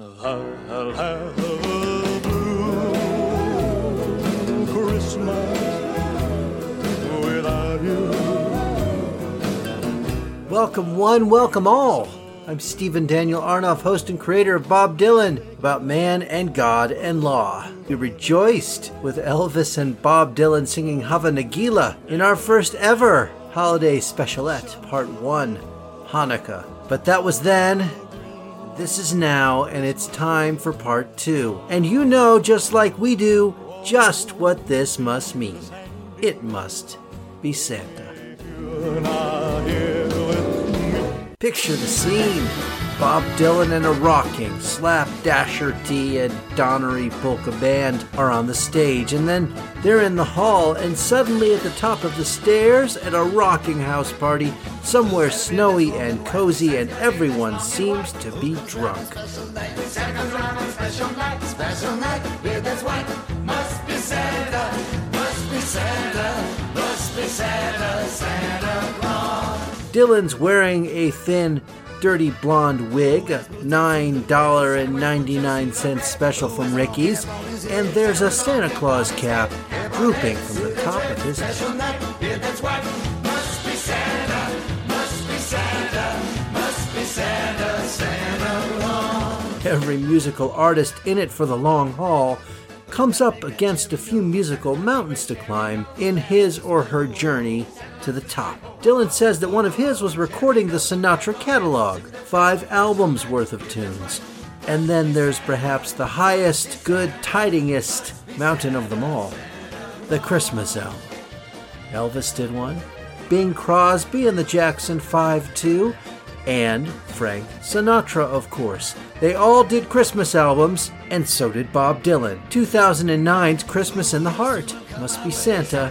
I'll have a blue Christmas without you. Welcome one, welcome all. I'm Stephen Daniel Arnoff, host and creator of Bob Dylan, about man and God and law. We rejoiced with Elvis and Bob Dylan singing Hava Nagila in our first ever holiday specialette, part one, Hanukkah. But that was then. This is now, and it's time for part two. And you know, just like we do, just what this must mean. It must be Santa. Picture the scene. Bob Dylan and a rocking, slapdasher T and Donnery polka band are on the stage, and then they're in the hall, and suddenly at the top of the stairs at a rocking house party, somewhere snowy and cozy, and everyone seems to be drunk. Dylan's wearing a thin, dirty blonde wig, a $9.99 special from Ricky's, and there's a Santa Claus cap drooping from the top of his head. Every musical artist in it for the long haul comes up against a few musical mountains to climb in his or her journey to the top. Dylan says that one of his was recording the Sinatra catalog, 5 albums worth of tunes. And then there's perhaps the highest, good, tidingest mountain of them all, the Christmas album. Elvis did one, Bing Crosby and the Jackson 5 too, and Frank Sinatra, of course. They all did Christmas albums, and so did Bob Dylan. 2009's Christmas in the Heart, Must Be Santa,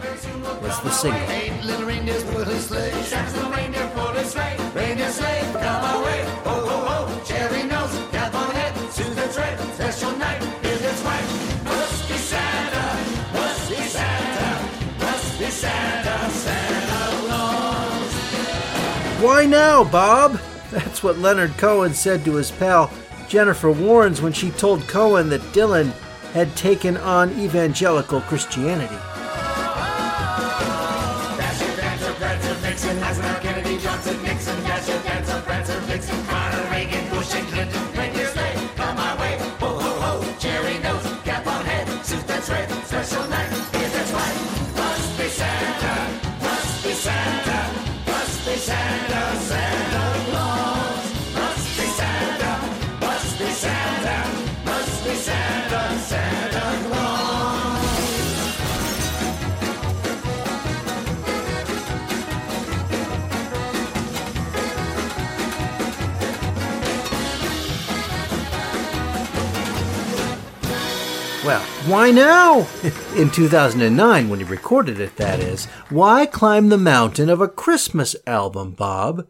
was the single. Why now, Bob? That's what Leonard Cohen said to his pal Jennifer Warnes when she told Cohen that Dylan had taken on evangelical Christianity. Well, why now? In 2009, when he recorded it, that is. Why climb the mountain of a Christmas album, Bob?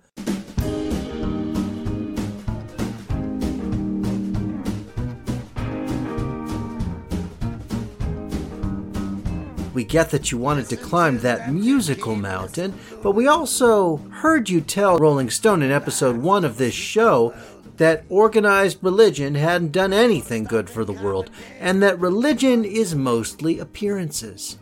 We get that you wanted to climb that musical mountain, but we also heard you tell Rolling Stone in episode 1 of this show that organized religion hadn't done anything good for the world, and that religion is mostly appearances.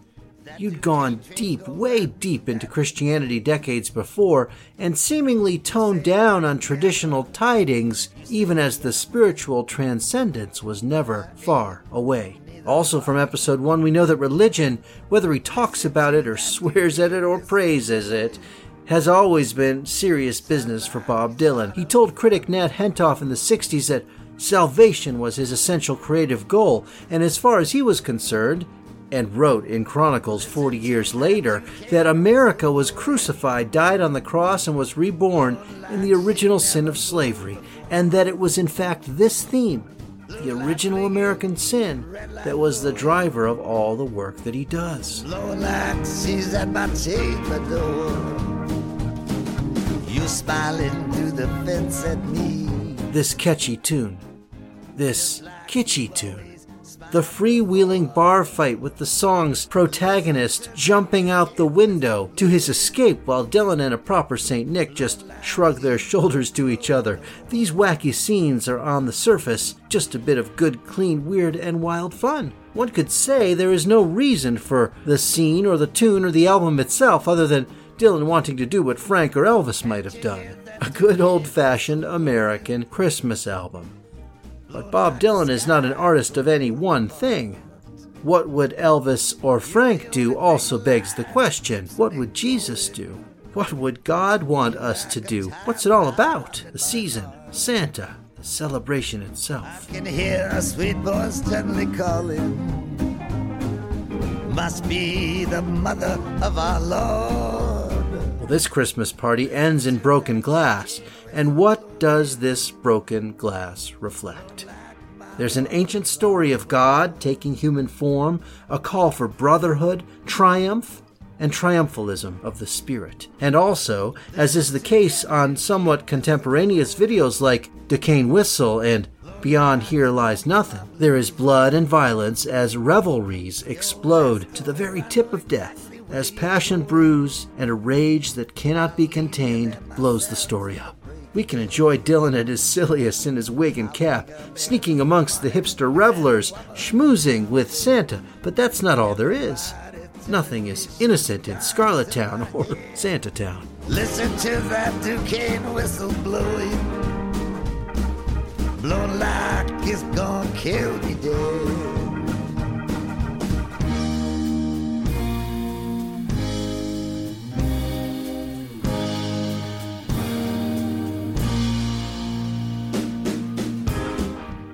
You'd gone deep, way deep into Christianity decades before, and seemingly toned down on traditional tidings, even as the spiritual transcendence was never far away. Also from episode 1, we know that religion, whether he talks about it or swears at it or praises it, has always been serious business for Bob Dylan. He told critic Nat Hentoff in the 60s that salvation was his essential creative goal, and as far as he was concerned, and wrote in Chronicles 40 years later, that America was crucified, died on the cross, and was reborn in the original sin of slavery, and that it was in fact this theme, the original American sin that was the driver of all the work that he does. This catchy tune, this kitschy tune, the freewheeling bar fight with the song's protagonist jumping out the window to his escape while Dylan and a proper St. Nick just shrug their shoulders to each other. These wacky scenes are on the surface just a bit of good, clean, weird, and wild fun. One could say there is no reason for the scene or the tune or the album itself other than Dylan wanting to do what Frank or Elvis might have done. A good old-fashioned American Christmas album. But Bob Dylan is not an artist of any one thing. What would Elvis or Frank do also begs the question, what would Jesus do? What would God want us to do? What's it all about? The season, Santa, the celebration itself. I can hear a sweet voice gently calling, must be the mother of our Lord. Well, this Christmas party ends in broken glass. And what does this broken glass reflect? There's an ancient story of God taking human form, a call for brotherhood, triumph, and triumphalism of the spirit. And also, as is the case on somewhat contemporaneous videos like Duquesne Whistle and Beyond Here Lies Nothing, there is blood and violence as revelries explode to the very tip of death, as passion brews and a rage that cannot be contained blows the story up. We can enjoy Dylan at his silliest in his wig and cap, sneaking amongst the hipster revelers, schmoozing with Santa, but that's not all there is. Nothing is innocent in Scarlet Town or Santa Town. Listen to that Duquesne whistle blowing, blow like it's gonna kill me dead.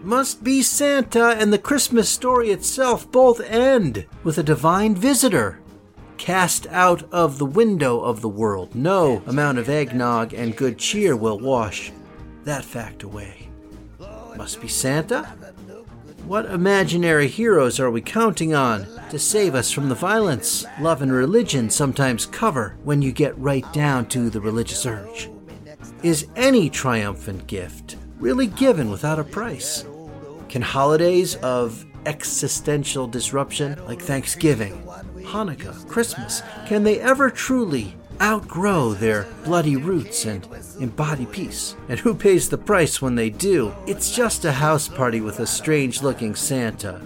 Must be Santa and the Christmas story itself both end with a divine visitor cast out of the window of the world. No amount of eggnog and good cheer will wash that fact away. Must be Santa? What imaginary heroes are we counting on to save us from the violence love and religion sometimes cover when you get right down to the religious urge? Is any triumphant gift really given without a price? Can holidays of existential disruption like Thanksgiving, Hanukkah, Christmas, can they ever truly outgrow their bloody roots and embody peace? And who pays the price when they do? It's just a house party with a strange-looking Santa.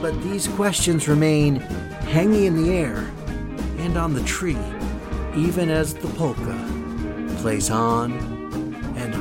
But these questions remain hanging in the air and on the tree, even as the polka plays on and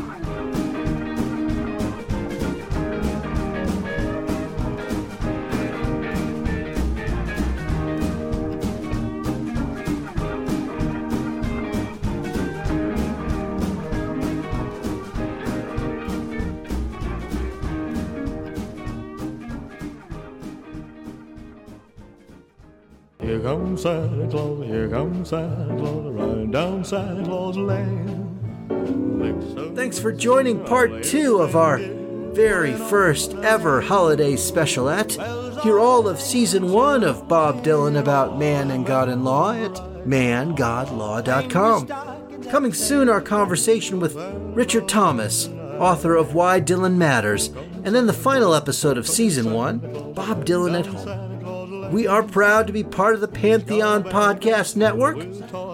Santa Claus, here comes Santa Claus, right down Santa Claus Lane. Thanks for joining part 2 of our very first ever holiday specialette. Hear all of season 1 of Bob Dylan about man and God and law at mangodlaw.com. Coming soon, our conversation with Richard Thomas, author of Why Dylan Matters, and then the final episode of season 1, Bob Dylan at Home. We are proud to be part of the Pantheon Podcast Network.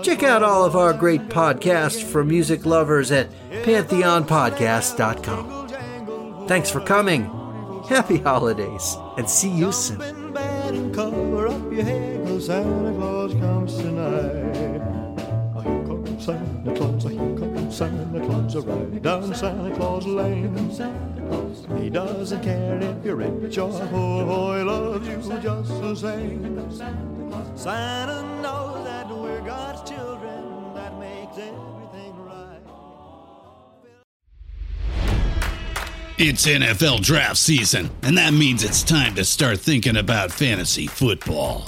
Check out all of our great podcasts for music lovers at PantheonPodcast.com. Thanks for coming. Happy holidays, and see you soon. Santa Claus, here comes Santa Claus, right down Santa Claus Lane. He doesn't care if you're rich or poor, he loves you just the same. Santa knows that we're God's children, that makes everything right. It's NFL draft season, and that means it's time to start thinking about fantasy football.